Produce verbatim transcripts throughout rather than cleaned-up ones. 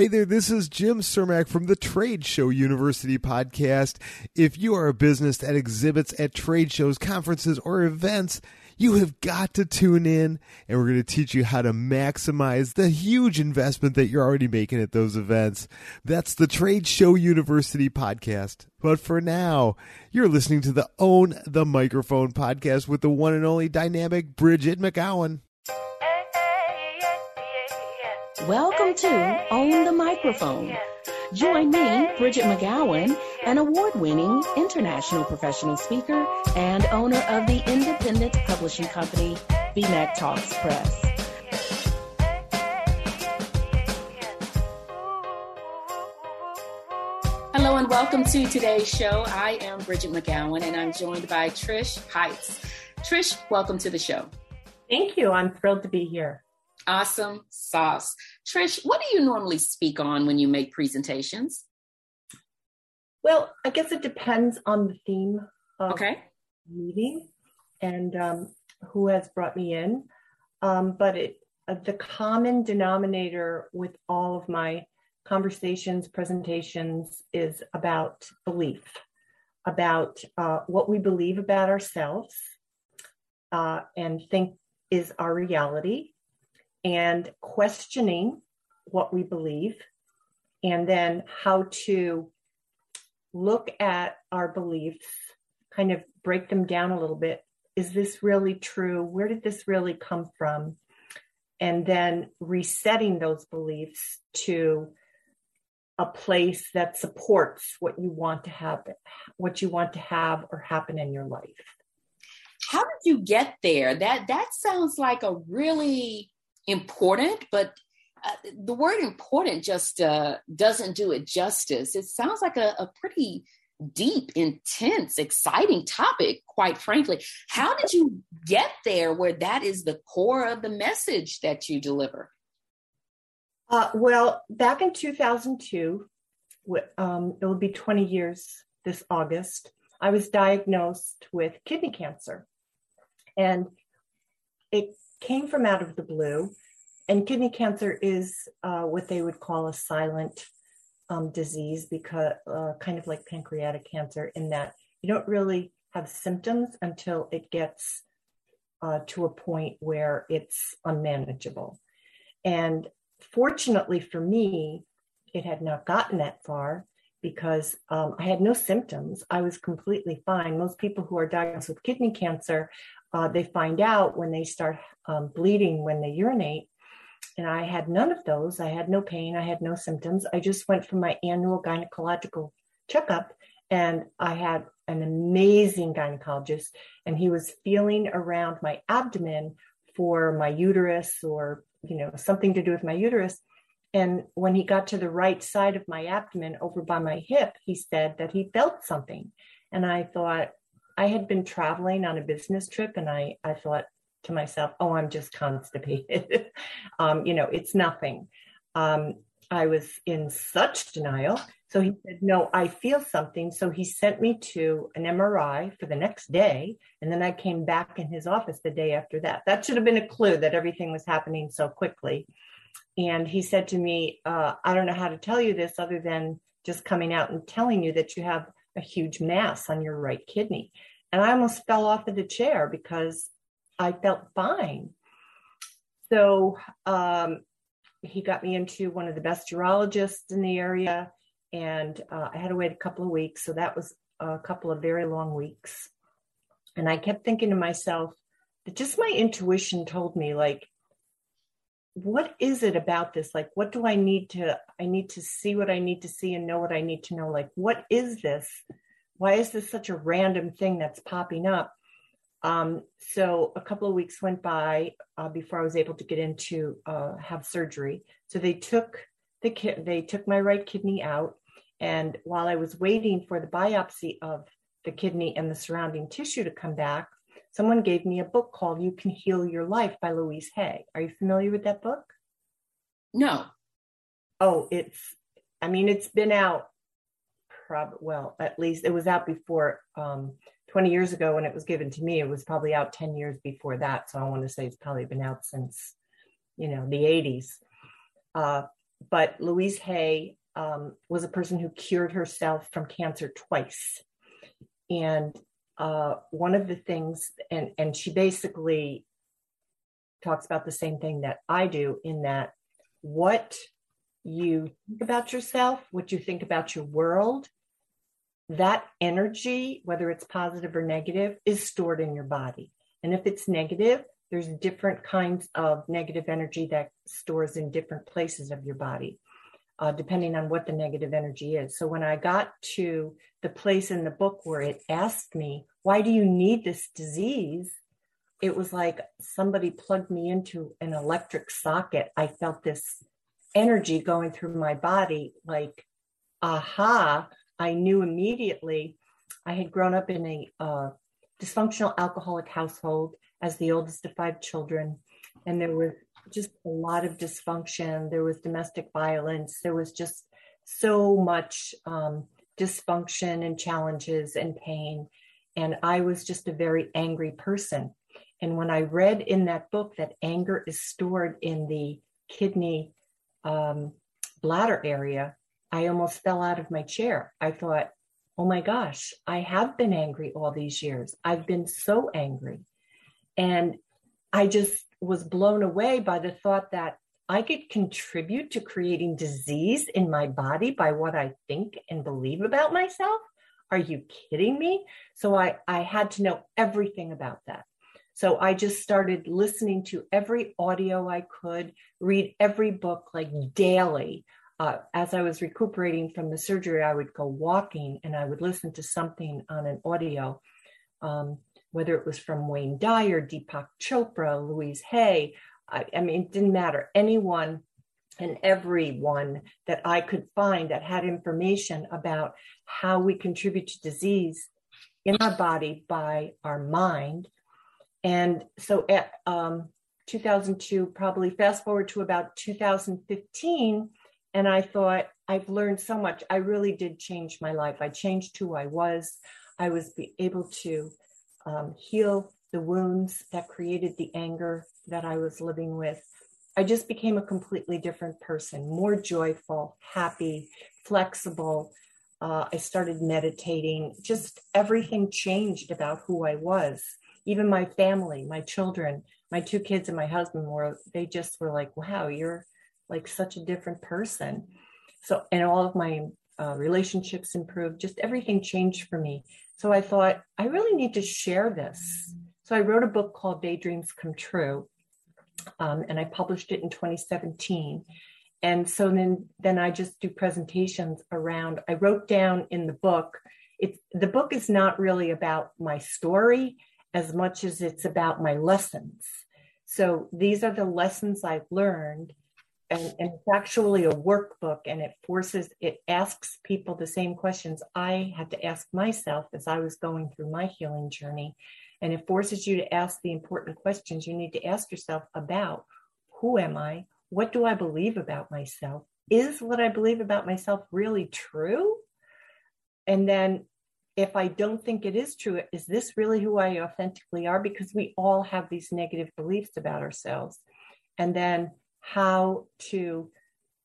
Hey there, this is Jim Cermak from the Trade Show University Podcast. If you are a business that exhibits at trade shows, conferences, or events, you have got to tune in, and we're going to teach you how to maximize the huge investment that you're already making at those events. That's the Trade Show University Podcast. But for now, you're listening to the Own the Microphone podcast with the one and only dynamic Bridgett McGowen. Welcome to Own the Microphone. Join me, Bridgett McGowen, an award-winning international professional speaker and owner of the independent publishing company, B M A C Talks Press. Hello and welcome to today's show. I am Bridgett McGowen and I'm joined by Trisch Heitz. Trisch, welcome to the show. Thank you. I'm thrilled to be here. Awesome sauce. Trisch, what do you normally speak on when you make presentations? Well, I guess it depends on the theme of okay. the meeting and um, who has brought me in. Um, but it, uh, the common denominator with all of my conversations, presentations is about belief, about uh, what we believe about ourselves uh, and think is our reality. And questioning what we believe, and then how to look at our beliefs, kind of break them down a little bit. Is this really true? Where did this really come from? And then resetting those beliefs to a place that supports what you want to happen, what you want to have or happen in your life. How did you get there? That that sounds like a really important, but uh, the word important just uh, doesn't do it justice. It sounds like a, a pretty deep, intense, exciting topic, quite frankly. How did you get there where that is the core of the message that you deliver? Uh, well, back in two thousand two, um, it will be twenty years this August, I was diagnosed with kidney cancer. And it came from out of the blue, and kidney cancer is uh, what they would call a silent um, disease, because uh, kind of like pancreatic cancer, in that you don't really have symptoms until it gets uh, to a point where it's unmanageable. And fortunately for me, it had not gotten that far because um, I had no symptoms. I was completely fine. Most people who are diagnosed with kidney cancer, Uh, they find out when they start um, bleeding, when they urinate. And I had none of those. I had no pain. I had no symptoms. I just went for my annual gynecological checkup. And I had an amazing gynecologist. And he was feeling around my abdomen for my uterus or, you know, something to do with my uterus. And when he got to the right side of my abdomen over by my hip, he said that he felt something. And I thought, I had been traveling on a business trip and I, I thought to myself, oh, I'm just constipated. um, you know, it's nothing. Um, I was in such denial. So he said, no, I feel something. So he sent me to an M R I for the next day. And then I came back in his office the day after that. That should have been a clue that everything was happening so quickly. And he said to me, uh, I don't know how to tell you this other than just coming out and telling you that you have a huge mass on your right kidney. And I almost fell off of the chair because I felt fine. So um, he got me into one of the best urologists in the area. And uh, I had to wait a couple of weeks. So that was a couple of very long weeks. And I kept thinking to myself that just my intuition told me, like, what is it about this? Like, what do I need to, I need to see what I need to see and know what I need to know. Like, what is this? Why is this such a random thing that's popping up? Um, so a couple of weeks went by uh, before I was able to get into, uh, have surgery. So they took the kid, they took my right kidney out. And while I was waiting for the biopsy of the kidney and the surrounding tissue to come back, someone gave me a book called You Can Heal Your Life by Louise Hay. Are you familiar with that book? No. Oh, it's, I mean, it's been out probably, well, at least it was out before um, twenty years ago when it was given to me. It was probably out ten years before that. So I want to say it's probably been out since, you know, the eighties. Uh, but Louise Hay um, was a person who cured herself from cancer twice. And uh, one of the things, and, and she basically talks about the same thing that I do, in that what you think about yourself, what you think about your world, that energy, whether it's positive or negative, is stored in your body. And if it's negative, there's different kinds of negative energy that stores in different places of your body, uh, depending on what the negative energy is. So when I got to the place in the book where it asked me, why do you need this disease? It was like somebody plugged me into an electric socket. I felt this energy going through my body, like, aha, I knew immediately. I had grown up in a uh, dysfunctional alcoholic household as the oldest of five children. And there was just a lot of dysfunction. There was domestic violence. There was just so much um, dysfunction and challenges and pain. And I was just a very angry person. And when I read in that book that anger is stored in the kidney um, bladder area, I almost fell out of my chair. I thought, oh my gosh, I have been angry all these years. I've been so angry. And I just was blown away by the thought that I could contribute to creating disease in my body by what I think and believe about myself. Are you kidding me? So I, I had to know everything about that. So I just started listening to every audio I could, read every book like daily. Uh, as I was recuperating from the surgery, I would go walking and I would listen to something on an audio, um, whether it was from Wayne Dyer, Deepak Chopra, Louise Hay. I, I mean, it didn't matter. Anyone and everyone that I could find that had information about how we contribute to disease in our body by our mind. And so at um, two thousand two, probably fast forward to about two thousand fifteen, and I thought, I've learned so much. I really did change my life. I changed who I was. I was able to um, heal the wounds that created the anger that I was living with. I just became a completely different person, more joyful, happy, flexible. Uh, I started meditating. Just everything changed about who I was. Even my family, my children, my two kids and my husband were, they just were like, wow, you're like such a different person. So, and all of my uh, relationships improved, just everything changed for me. So I thought, I really need to share this. So I wrote a book called Daydreams Come True. Um, and I published it in twenty seventeen. And so then, then I just do presentations around, I wrote down in the book, it's, the book is not really about my story as much as it's about my lessons. So these are the lessons I've learned, and, and it's actually a workbook, and it forces, it asks people the same questions I had to ask myself as I was going through my healing journey. And it forces you to ask the important questions you need to ask yourself about who am I? What do I believe about myself? Is what I believe about myself really true? And then if I don't think it is true, is this really who I authentically are? Because we all have these negative beliefs about ourselves. And then how to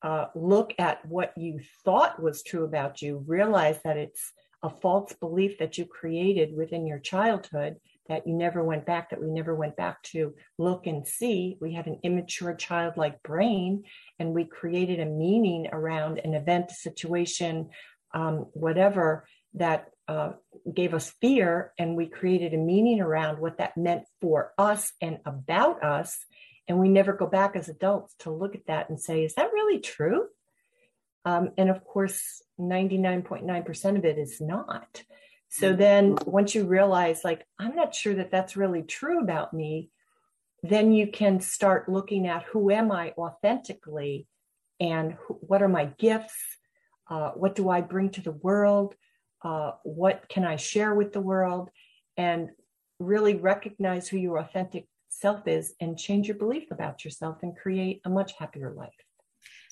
uh, look at what you thought was true about you, realize that it's a false belief that you created within your childhood that you never went back, that we never went back to look and see. We had an immature childlike brain, and we created a meaning around an event, situation, um, whatever that Uh, gave us fear, and we created a meaning around what that meant for us and about us. And we never go back as adults to look at that and say, is that really true? Um, and of course, ninety-nine point nine percent of it is not. So then once you realize, like, I'm not sure that that's really true about me, then you can start looking at who am I authentically, and wh- what are my gifts? Uh, what do I bring to the world? Uh, what can I share with the world? And really recognize who your authentic self is, and change your belief about yourself, and create a much happier life.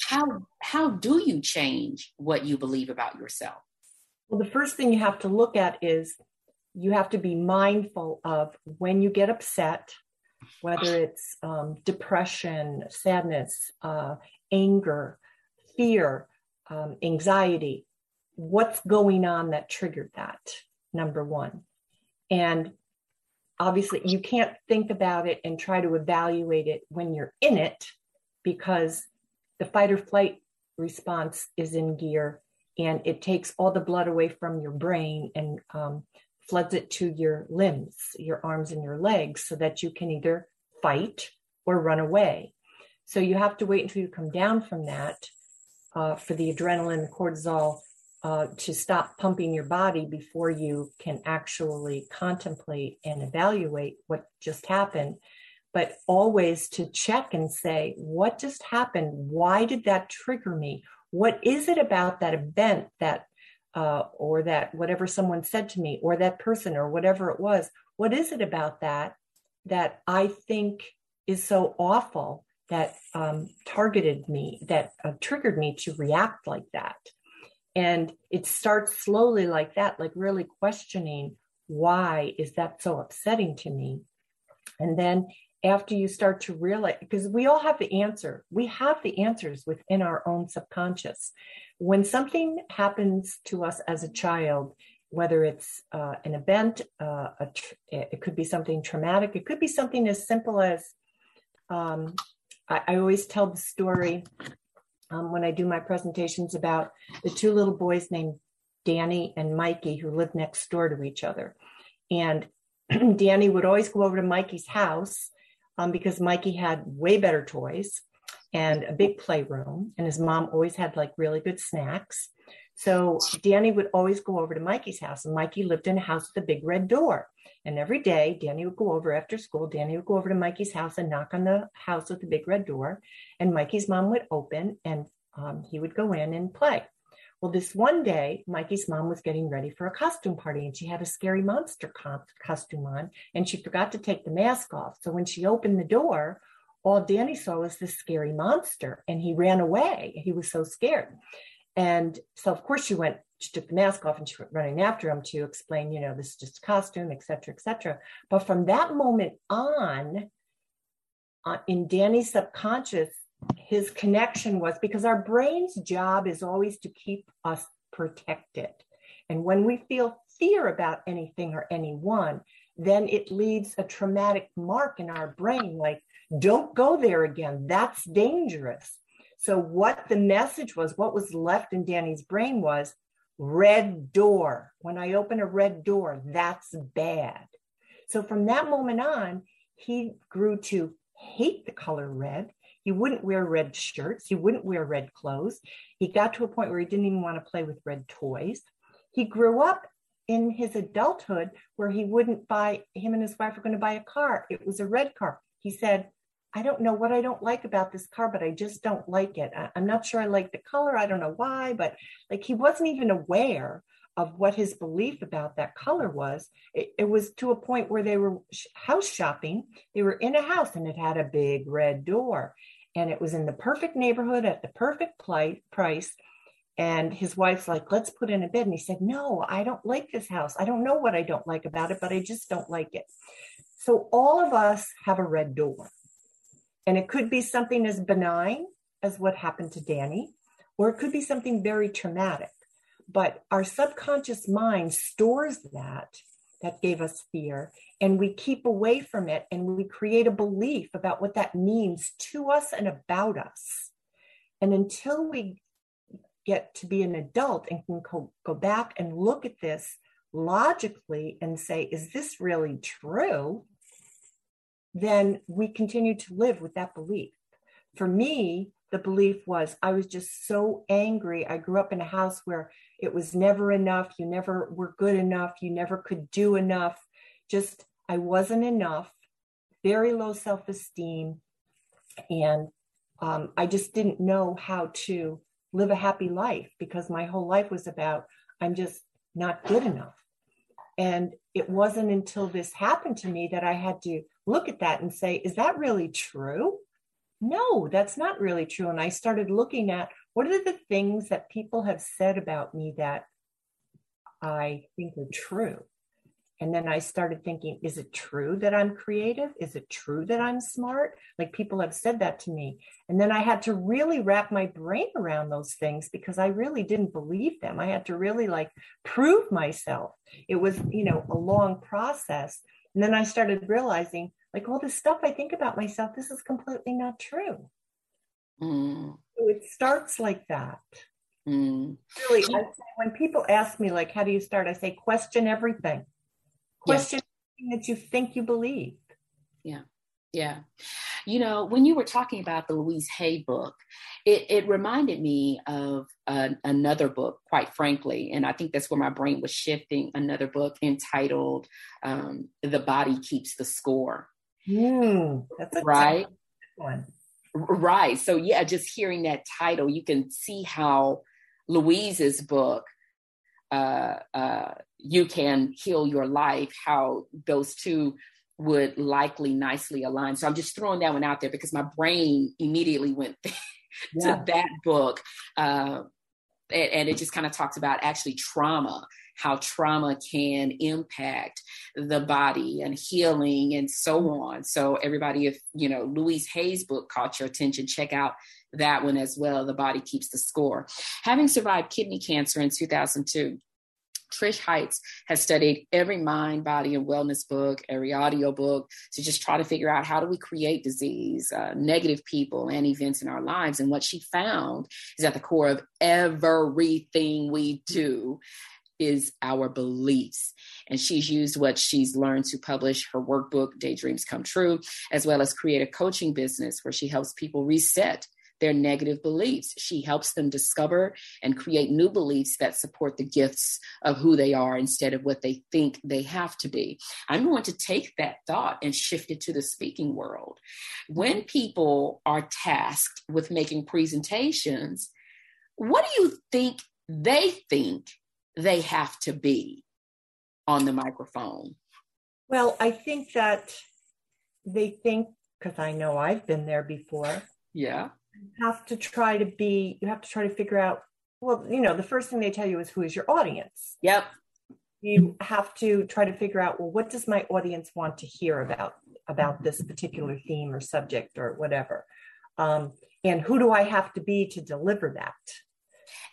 How how do you change what you believe about yourself? Well, the first thing you have to look at is you have to be mindful of when you get upset, whether it's um, depression, sadness, uh, anger, fear, um, anxiety, what's going on that triggered that, number one. And obviously, you can't think about it and try to evaluate it when you're in it, because the fight or flight response is in gear, and it takes all the blood away from your brain and um, floods it to your limbs, your arms and your legs, so that you can either fight or run away. So you have to wait until you come down from that uh, for the adrenaline, cortisol uh, to stop pumping your body before you can actually contemplate and evaluate what just happened. But always to check and say, what just happened? Why did that trigger me? What is it about that event that, uh, or that whatever someone said to me, or that person, or whatever it was? What is it about that that I think is so awful that um, targeted me, that uh, triggered me to react like that? And it starts slowly like that, like really questioning, why is that so upsetting to me? And then after you start to realize, because we all have the answer, we have the answers within our own subconscious. When something happens to us as a child, whether it's uh, an event, uh, a tr- it could be something traumatic, it could be something as simple as, um, I, I always tell the story um, when I do my presentations about the two little boys named Danny and Mikey who lived next door to each other. And Danny would always go over to Mikey's house um, because Mikey had way better toys and a big playroom, and his mom always had like really good snacks. So Danny would always go over to Mikey's house, and Mikey lived in a house with a big red door. And every day Danny would go over after school, Danny would go over to Mikey's house and knock on the house with the big red door, and Mikey's mom would open, and um, he would go in and play. Well, this one day, Mikey's mom was getting ready for a costume party, and she had a scary monster co- costume on, and she forgot to take the mask off. So when she opened the door, all Danny saw was this scary monster, and he ran away. He was so scared. And so, of course, she went, she took the mask off, and she went running after him to explain, you know, this is just a costume, et cetera, et cetera. But from that moment on, uh, in Danny's subconscious, his connection was, because our brain's job is always to keep us protected. And when we feel fear about anything or anyone, then it leaves a traumatic mark in our brain, like, don't go there again. That's dangerous. So what the message was, what was left in Danny's brain was red door. When I open a red door, that's bad. So from that moment on, he grew to hate the color red. He wouldn't wear red shirts. He wouldn't wear red clothes. He got to a point where he didn't even want to play with red toys. He grew up in his adulthood where he wouldn't buy, him and his wife were going to buy a car. It was a red car. He said, I don't know what I don't like about this car, but I just don't like it. I, I'm not sure I like the color. I don't know why, but like he wasn't even aware of what his belief about that color was. It, it was to a point where they were house shopping. They were in a house and it had a big red door. And it was in the perfect neighborhood at the perfect pl- price. And his wife's like, let's put in a bid. And he said, no, I don't like this house. I don't know what I don't like about it, but I just don't like it. So all of us have a red door. And it could be something as benign as what happened to Danny, or it could be something very traumatic. But our subconscious mind stores that, that gave us fear, and we keep away from it, and we create a belief about what that means to us and about us. And until we get to be an adult and can co- go back and look at this logically and say, is this really true? Then we continue to live with that belief. For me, the belief was I was just so angry. I grew up in a house where it was never enough. You never were good enough. You never could do enough. Just I wasn't enough. Very low self-esteem. And um, I just didn't know how to live a happy life because my whole life was about I'm just not good enough. And it wasn't until this happened to me that I had to look at that and say, is that really true? No, that's not really true. And I started looking at what are the things that people have said about me that I think are true. And then I started thinking, is it true that I'm creative? Is it true that I'm smart? Like, people have said that to me. And then I had to really wrap my brain around those things because I really didn't believe them. I had to really like prove myself. It was, you know, a long process. And then I started realizing, like, all this stuff I think about myself, this is completely not true. Mm. So it starts like that. Mm. Really, I say, when people ask me, like, how do you start? I say, question everything. Question yes. that you think you believe. Yeah. Yeah. You know, when you were talking about the Louise Hay book, it, it reminded me of uh, another book, quite frankly. And I think that's where my brain was shifting, another book entitled um, The Body Keeps the Score. Mm, that's a right. One. Right. So, yeah, just hearing that title, you can see how Louise's book, Uh, uh, You Can Heal Your Life, how those two would likely nicely align. So I'm just throwing that one out there because my brain immediately went to yeah. that book. Uh, and, and it just kind of talks about actually trauma, how trauma can impact the body and healing and so on. So everybody, if, you know, Louise Hay's book caught your attention, check out that one as well, The Body Keeps the Score. Having survived kidney cancer in two thousand two, Trisch Heitz has studied every mind, body, and wellness book, every audio book, to just try to figure out how do we create disease, uh, negative people, and events in our lives. And what she found is at the core of everything we do is our beliefs. And she's used what she's learned to publish her workbook, Daydreams Come True, as well as create a coaching business where she helps people reset their negative beliefs. She helps them discover and create new beliefs that support the gifts of who they are instead of what they think they have to be. I'm going to take that thought and shift it to the speaking world. When people are tasked with making presentations, what do you think they think they have to be on the microphone? Well, I think that they think, because I know I've been there before. Yeah. You have to try to be, you have to try to figure out, well, you know, the first thing they tell you is, who is your audience? Yep. You have to try to figure out, well, what does my audience want to hear about, about this particular theme or subject or whatever? Um, and who do I have to be to deliver that?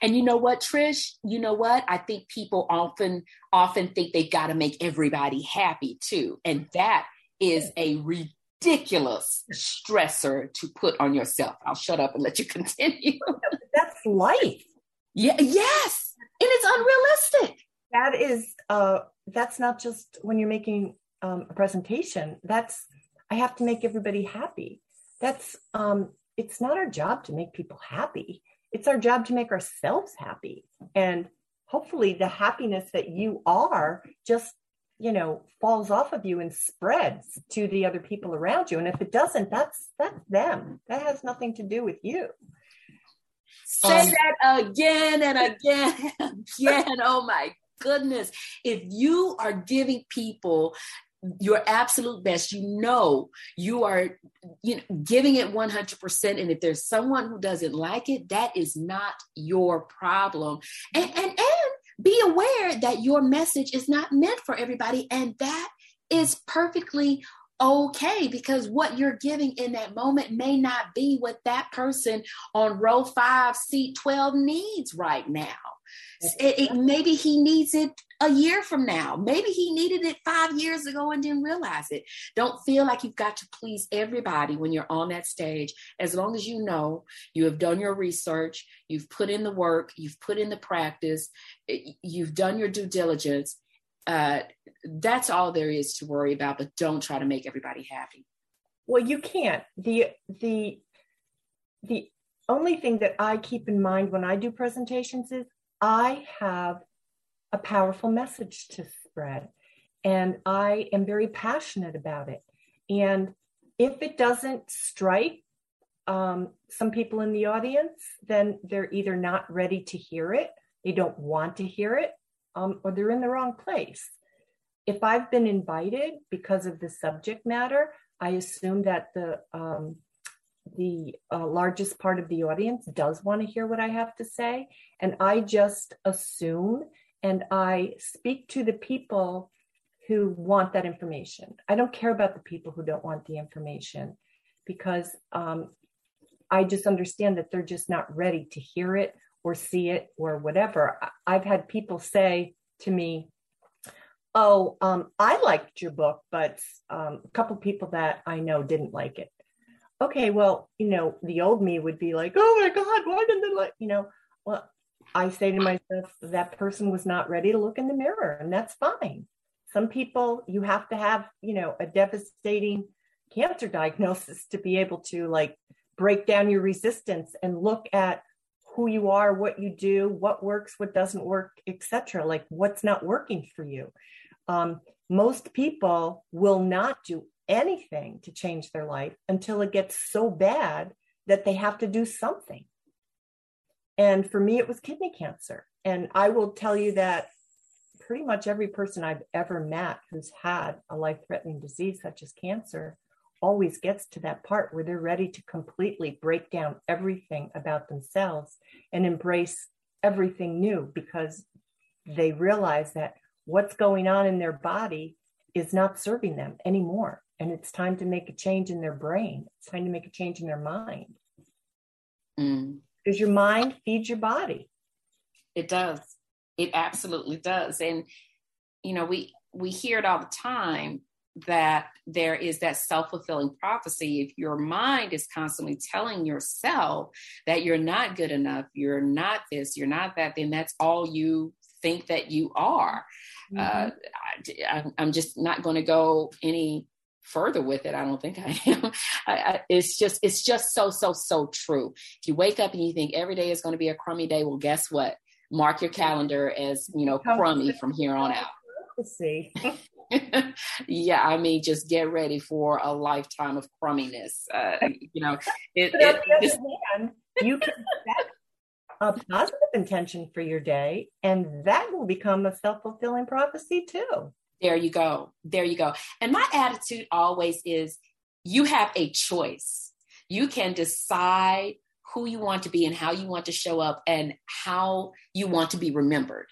And you know what, Trish, you know what? I think people often, often think they've got to make everybody happy too. And that is a ridiculous. Ridiculous stressor to put on yourself. I'll shut up and let you continue. That's life. Yeah. Yes. And it's unrealistic. That is, uh, that's not just when you're making um, a presentation. That's, I have to make everybody happy. That's, um, it's not our job to make people happy. It's our job to make ourselves happy. And hopefully the happiness that you are just, you know, falls off of you and spreads to the other people around you. And if it doesn't, that's, that's them. That has nothing to do with you. Say um, that again and again and again. Oh my goodness. If you are giving people your absolute best, you know, you are, you know, giving it one hundred percent. And if there's someone who doesn't like it, that is not your problem. And, and, and, be aware that your message is not meant for everybody, and that is perfectly okay, because what you're giving in that moment may not be what that person on row five, seat twelve needs right now. It, it, maybe he needs it a year from now. Maybe he needed it five years ago and didn't realize it. Don't feel like you've got to please everybody when you're on that stage. As long as you know you have done your research, you've put in the work, you've put in the practice, you've done your due diligence. Uh, that's all there is to worry about, but don't try to make everybody happy. Well, you can't. The, the, the only thing that I keep in mind when I do presentations is I have a powerful message to spread, and I am very passionate about it. And if it doesn't strike um, some people in the audience, then they're either not ready to hear it, they don't want to hear it, um, or they're in the wrong place. If I've been invited because of the subject matter, I assume that the um, the uh, largest part of the audience does want to hear what I have to say, and I just assume. And I speak to the people who want that information. I don't care about the people who don't want the information, because um, I just understand that they're just not ready to hear it or see it or whatever. I've had people say to me, oh, um, I liked your book, but um, a couple people that I know didn't like it. Okay, well, you know, the old me would be like, oh my God, why didn't they like, you know, well, I say to myself, that person was not ready to look in the mirror, and that's fine. Some people, you have to have, you know, a devastating cancer diagnosis to be able to like break down your resistance and look at who you are, what you do, what works, what doesn't work, et cetera. Like what's not working for you. Um, most people will not do anything to change their life until it gets so bad that they have to do something. And for me, it was kidney cancer. And I will tell you that pretty much every person I've ever met who's had a life-threatening disease such as cancer always gets to that part where they're ready to completely break down everything about themselves and embrace everything new, because they realize that what's going on in their body is not serving them anymore. And it's time to make a change in their brain. It's time to make a change in their mind. Mm. Because your mind feeds your body. It does. It absolutely does. And, you know, we, we hear it all the time, that there is that self-fulfilling prophecy. If your mind is constantly telling yourself that you're not good enough, you're not this, you're not that, then that's all you think that you are. Mm-hmm. Uh, I, I'm just not going to go any further with it. I don't think I am. I, I, it's just, it's just so, so, so true. If you wake up and you think every day is going to be a crummy day, well, guess what? Mark your calendar as, you know, crummy from here on out. Let's see. Yeah, I mean, just get ready for a lifetime of crumminess. Uh, you know, it, but on it, the other hand, you can set a positive intention for your day, and that will become a self-fulfilling prophecy too. There you go. There you go. And my attitude always is, you have a choice. You can decide who you want to be and how you want to show up and how you want to be remembered.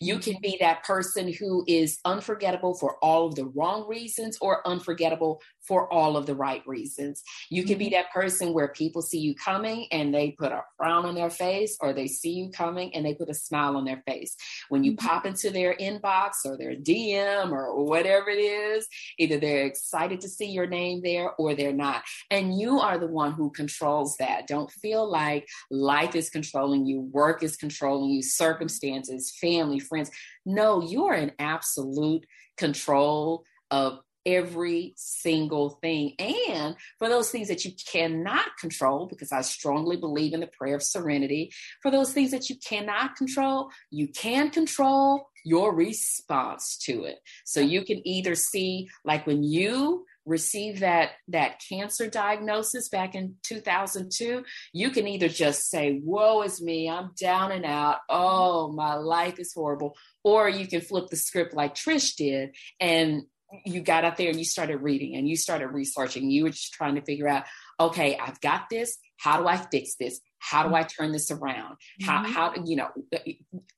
You can be that person who is unforgettable for all of the wrong reasons, or unforgettable for all of the right reasons. You can be that person where people see you coming and they put a frown on their face, or they see you coming and they put a smile on their face. When you pop into their inbox or their D M or whatever it is, either they're excited to see your name there or they're not. And you are the one who controls that. Don't feel like life is controlling you, work is controlling you, circumstances, family, friends. No, you are in absolute control of every single thing. And for those things that you cannot control, because I strongly believe in the prayer of serenity, for those things that you cannot control, you can control your response to it. So you can either see, like when you receive that, that cancer diagnosis back in two thousand two, you can either just say, woe is me, I'm down and out, oh, my life is horrible. Or you can flip the script like Trish did, and you got out there and you started reading and you started researching. You were just trying to figure out, okay, I've got this. How do I fix this? How do I turn this around? How, mm-hmm. how, you know,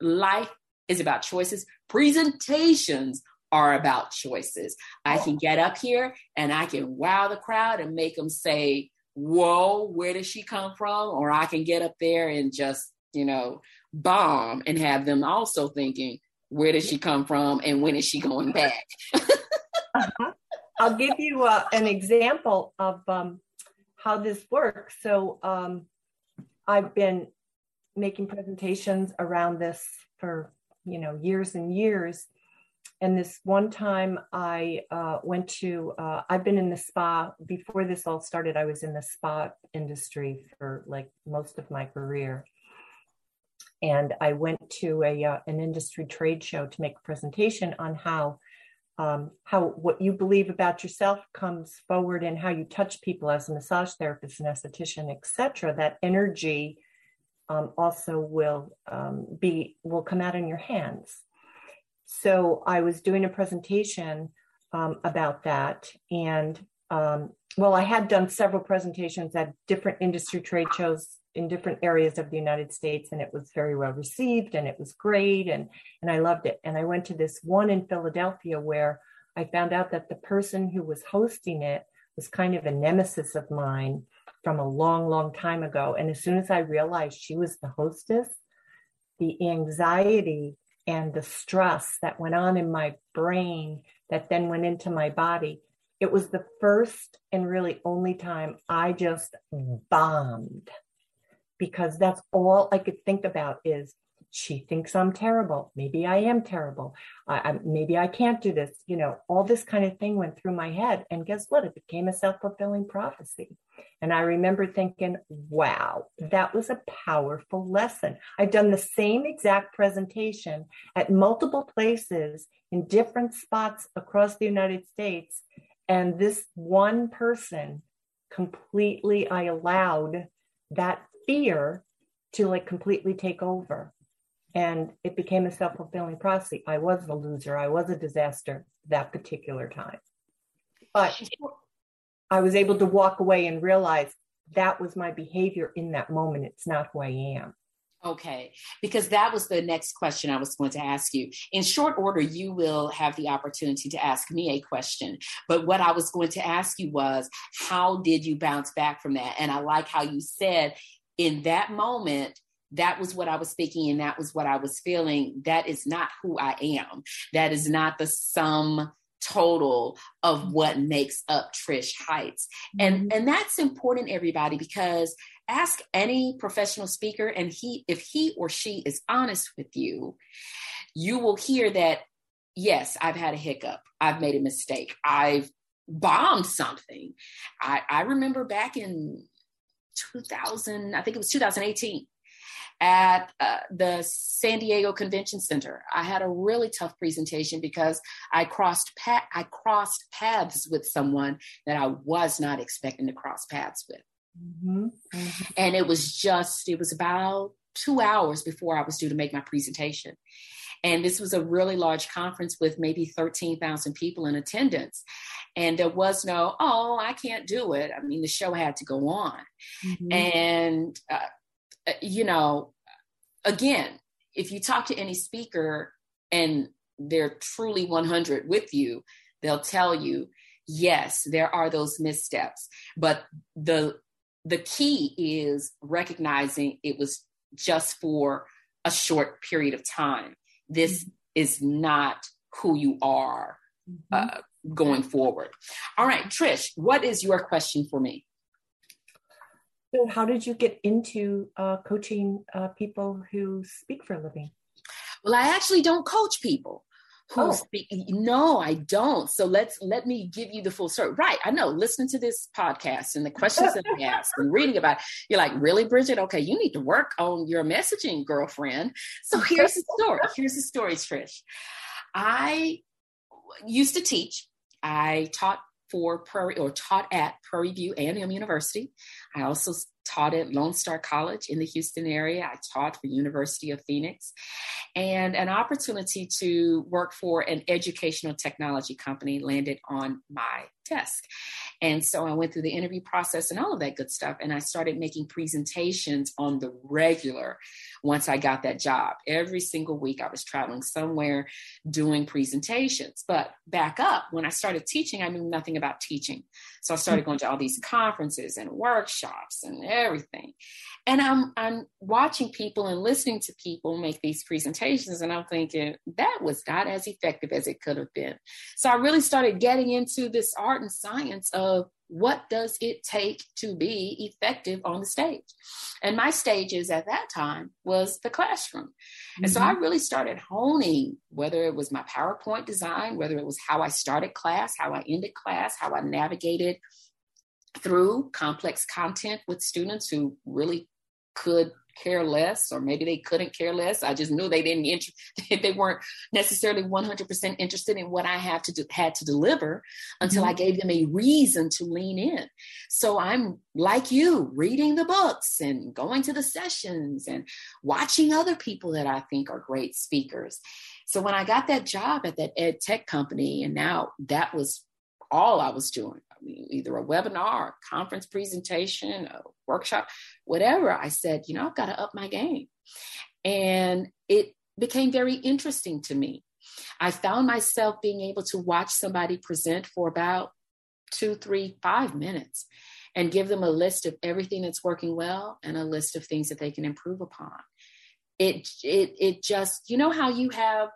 life is about choices. Presentations are about choices. I can get up here and I can wow the crowd and make them say, whoa, where did she come from? Or I can get up there and just, you know, bomb and have them also thinking, where did she come from? And when is she going back? Uh-huh. I'll give you uh, an example of um, how this works. So um, I've been making presentations around this for, you know, years and years. And this one time I uh, went to, uh, I've been in the spa, before this all started, I was in the spa industry for like most of my career. And I went to a uh, an industry trade show to make a presentation on how Um, how what you believe about yourself comes forward and how you touch people as a massage therapist, an esthetician, et cetera. That energy um, also will um, be, will come out in your hands. So I was doing a presentation um, about that. And um, well, I had done several presentations at different industry trade shows in different areas of the United States, and it was very well received and it was great. And, and I loved it. And I went to this one in Philadelphia where I found out that the person who was hosting it was kind of a nemesis of mine from a long, long time ago. And as soon as I realized she was the hostess, the anxiety and the stress that went on in my brain that then went into my body, it was the first and really only time I just bombed, because that's all I could think about is, she thinks I'm terrible. Maybe I am terrible. I, I, maybe I can't do this. You know, all this kind of thing went through my head. And guess what? It became a self-fulfilling prophecy. And I remember thinking, wow, that was a powerful lesson. I've done the same exact presentation at multiple places in different spots across the United States. And this one person completely, I allowed that fear to like completely take over. And it became a self-fulfilling prophecy. I was a loser. I was a disaster that particular time. But I was able to walk away and realize that was my behavior in that moment. It's not who I am. Okay, because that was the next question I was going to ask you. In short order, you will have the opportunity to ask me a question. But what I was going to ask you was, how did you bounce back from that? And I like how you said in that moment, that was what I was thinking, and that was what I was feeling. That is not who I am. That is not the sum total of what makes up Trisch Heitz. And, and that's important, everybody, because ask any professional speaker, and he, if he or she is honest with you, you will hear that, yes, I've had a hiccup. I've made a mistake. I've bombed something. I, I remember back in two thousand, I think it was two thousand eighteen. At uh, the San Diego Convention Center. I had a really tough presentation because I crossed pa- I crossed paths with someone that I was not expecting to cross paths with. Mm-hmm. Mm-hmm. And it was just, it was about two hours before I was due to make my presentation. And this was a really large conference with maybe thirteen thousand people in attendance. And there was no, oh, I can't do it. I mean, the show had to go on. Mm-hmm. And uh, you know, again, if you talk to any speaker and they're truly one hundred with you, they'll tell you, yes, there are those missteps. But the the key is recognizing it was just for a short period of time. This mm-hmm. is not who you are mm-hmm. uh, going forward. All right, Trish, what is your question for me? So how did you get into uh, coaching uh, people who speak for a living? Well, I actually don't coach people who oh. speak. No, I don't. So let's, let me give you the full story. Right. I know, listening to this podcast and the questions that I asked and reading about it, you're like, really, Bridgett? Okay. You need to work on your messaging, girlfriend. So here's the story. Here's the story, Trish. I used to teach. I taught for Prairie or taught at Prairie View A and M University. I also taught at Lone Star College in the Houston area. I taught for University of Phoenix, and an opportunity to work for an educational technology company landed on my desk. And so I went through the interview process and all of that good stuff. And I started making presentations on the regular once I got that job. Every single week I was traveling somewhere doing presentations. But back up, when I started teaching, I knew nothing about teaching. So I started going to all these conferences and workshops and everything. And I'm I'm watching people and listening to people make these presentations. And I'm thinking, that was not as effective as it could have been. So I really started getting into this art and science of Of what does it take to be effective on the stage? And my stages at that time was the classroom. Mm-hmm. And so I really started honing, whether it was my PowerPoint design, whether it was how I started class, how I ended class, how I navigated through complex content with students who really could care less, or maybe they couldn't care less. I just knew they didn't, inter- they weren't necessarily one hundred percent interested in what I have to do, had to deliver until mm-hmm. I gave them a reason to lean in. So I'm like you, reading the books and going to the sessions and watching other people that I think are great speakers. So when I got that job at that ed tech company, and now that was all I was doing, I mean, either a webinar, a conference presentation, a workshop, whatever, I said, you know, I've got to up my game. And it became very interesting to me. I found myself being able to watch somebody present for about two, three, five minutes and give them a list of everything that's working well and a list of things that they can improve upon. It, it, it just, you know how you have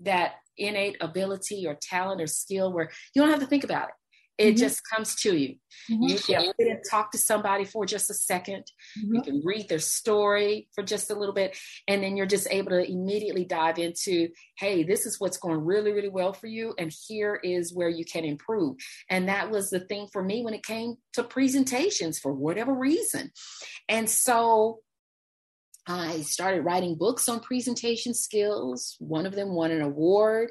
that innate ability or talent or skill where you don't have to think about it. It mm-hmm. just comes to you. Mm-hmm. You can sit and talk to somebody for just a second. Mm-hmm. You can read their story for just a little bit. And then you're just able to immediately dive into, hey, this is what's going really, really well for you. And here is where you can improve. And that was the thing for me when it came to presentations for whatever reason. And so I started writing books on presentation skills. One of them won an award.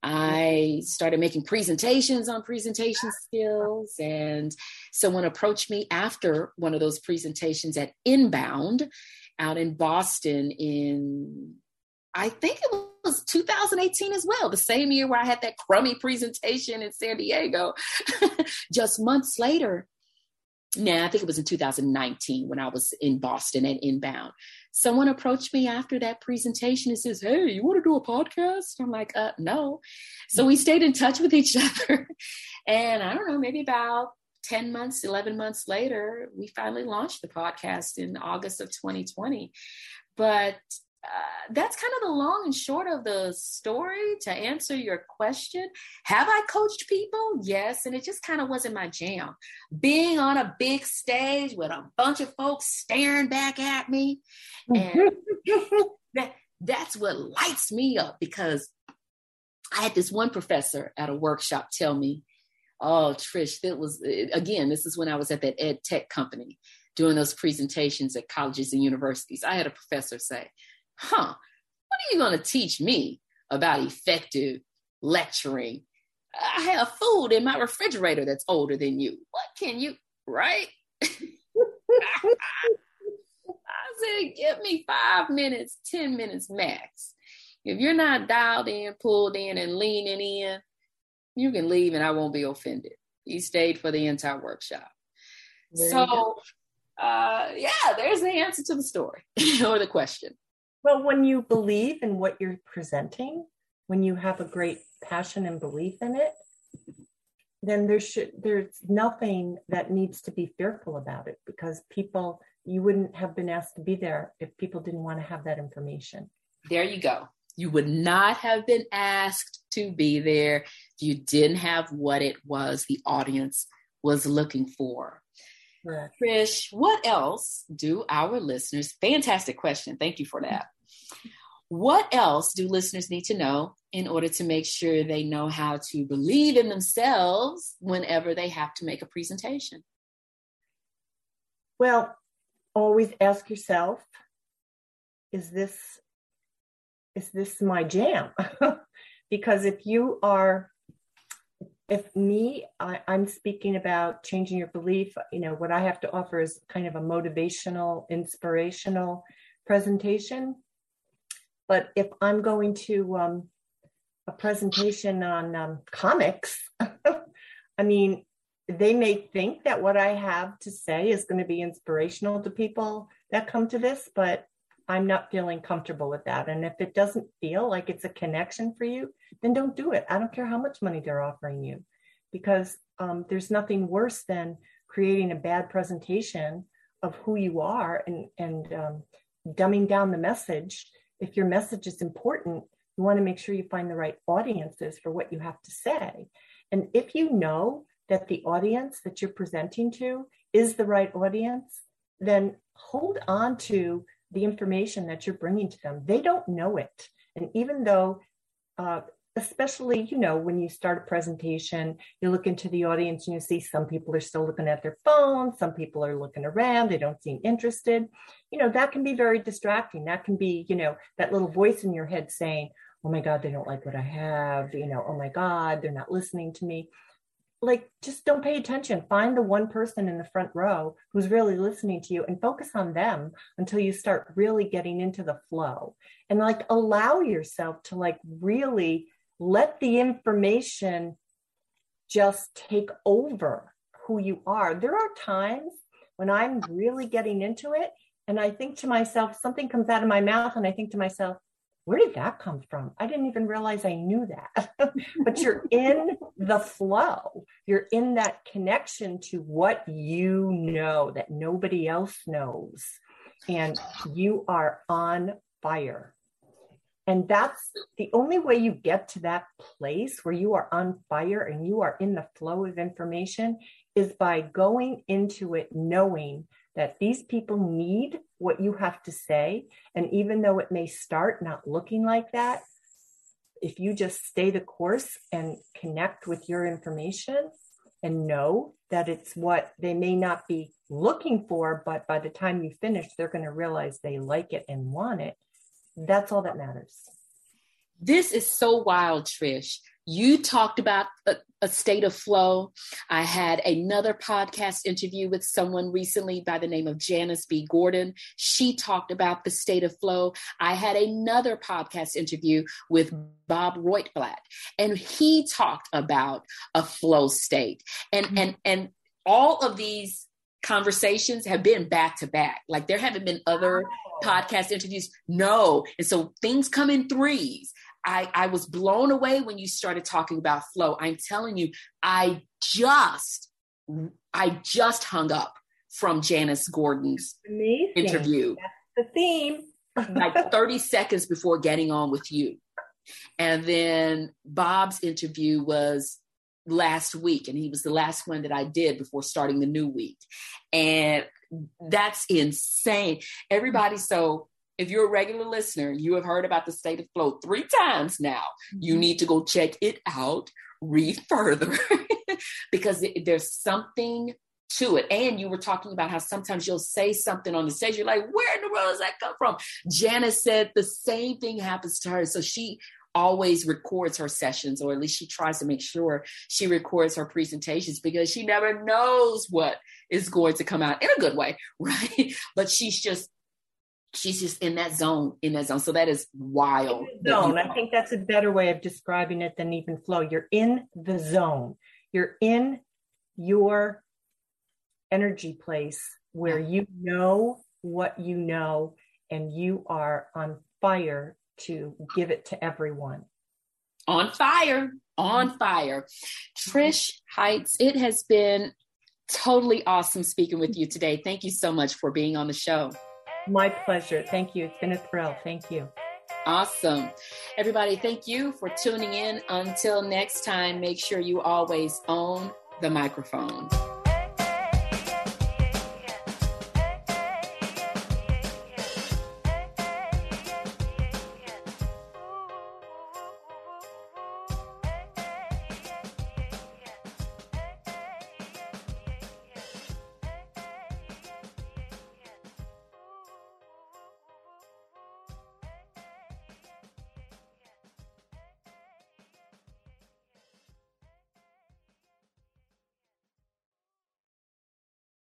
I started making presentations on presentation skills. And someone approached me after one of those presentations at Inbound out in Boston in, I think it was two thousand eighteen as well, the same year where I had that crummy presentation in San Diego. Just months later, nah, I think it was in two thousand nineteen when I was in Boston at Inbound. Someone approached me after that presentation and says, hey, you want to do a podcast? I'm like, uh, no. So we stayed in touch with each other. And I don't know, maybe about ten months, eleven months later, we finally launched the podcast in August of twenty twenty. But uh, that's kind of the long and short of the story to answer your question. Have I coached people? Yes. And it just kind of wasn't my jam. Being on a big stage with a bunch of folks staring back at me. And that, that's what lights me up, because I had this one professor at a workshop tell me, oh, Trish, that was, again, this is when I was at that ed tech company doing those presentations at colleges and universities. I had a professor say, huh, what are you going to teach me about effective lecturing? I have food in my refrigerator that's older than you. What can you, right? I said, give me five minutes, ten minutes max. If you're not dialed in, pulled in, and leaning in, you can leave and I won't be offended. He stayed for the entire workshop. There so, uh, yeah, there's the answer to the story or the question. Well, when you believe in what you're presenting, when you have a great passion and belief in it, then there should, there's nothing that needs to be fearful about it, because people, you wouldn't have been asked to be there if people didn't want to have that information. There you go. You would not have been asked to be there if you didn't have what it was the audience was looking for. Trish, what else do our listeners, fantastic question, thank you for that. What else do listeners need to know in order to make sure they know how to believe in themselves whenever they have to make a presentation? Well, always ask yourself, is this, is this my jam? Because if you are If me, I, I'm speaking about changing your belief, you know, what I have to offer is kind of a motivational, inspirational presentation. But if I'm going to um, a presentation on um, comics, I mean, they may think that what I have to say is going to be inspirational to people that come to this, but I'm not feeling comfortable with that. And if it doesn't feel like it's a connection for you, then don't do it. I don't care how much money they're offering you, because um, there's nothing worse than creating a bad presentation of who you are and, and um, dumbing down the message. If your message is important, you want to make sure you find the right audiences for what you have to say. And if you know that the audience that you're presenting to is the right audience, then hold on to the information that you're bringing to them. They don't know it. And even though, uh, especially, you know, when you start a presentation, you look into the audience and you see some people are still looking at their phone. Some people are looking around. They don't seem interested. You know, that can be very distracting. That can be, you know, that little voice in your head saying, oh my God, they don't like what I have. You know, oh my God, they're not listening to me. Like, just don't pay attention. Find the one person in the front row who's really listening to you and focus on them until you start really getting into the flow, and like allow yourself to like really let the information just take over who you are. There are times when I'm really getting into it and I think to myself, something comes out of my mouth and I think to myself, where did that come from? I didn't even realize I knew that. But you're in the flow. You're in that connection to what you know that nobody else knows. And you are on fire. And that's the only way you get to that place where you are on fire and you are in the flow of information is by going into it knowing that these people need what you have to say. And even though it may start not looking like that, if you just stay the course and connect with your information and know that it's what they may not be looking for, but by the time you finish, they're going to realize they like it and want it. That's all that matters. This is so wild, Trish. You talked about a, a state of flow. I had another podcast interview with someone recently by the name of Janice B. Gordon. She talked about the state of flow. I had another podcast interview with Bob Reutblatt, and he talked about a flow state. And, mm-hmm. and, and all of these conversations have been back to back. Like there haven't been other oh. podcast interviews. No. And so things come in threes. I, I was blown away when you started talking about flow. I'm telling you, I just, I just hung up from Janice Gordon's Amazing. interview. That's the theme. Like thirty seconds before getting on with you. And then Bob's interview was last week, and he was the last one that I did before starting the new week. And that's insane. Everybody, so if you're a regular listener, you have heard about the state of flow three times now. You need to go check it out, read further, because it, there's something to it. And you were talking about how sometimes you'll say something on the stage. You're like, where in the world does that come from? Janice said the same thing happens to her. So she always records her sessions, or at least she tries to make sure she records her presentations, because she never knows what is going to come out in a good way, right? But she's just She's just in that zone, in that zone. So that is wild. Zone. I think that's a better way of describing it than even flow. You're in the zone. You're in your energy place where you know what you know, and you are on fire to give it to everyone. On fire, on fire. Trisch Heitz, it has been totally awesome speaking with you today. Thank you so much for being on the show. My pleasure. Thank you. It's been a thrill. Thank you. Awesome. Everybody, thank you for tuning in. Until next time, make sure you always own the microphone.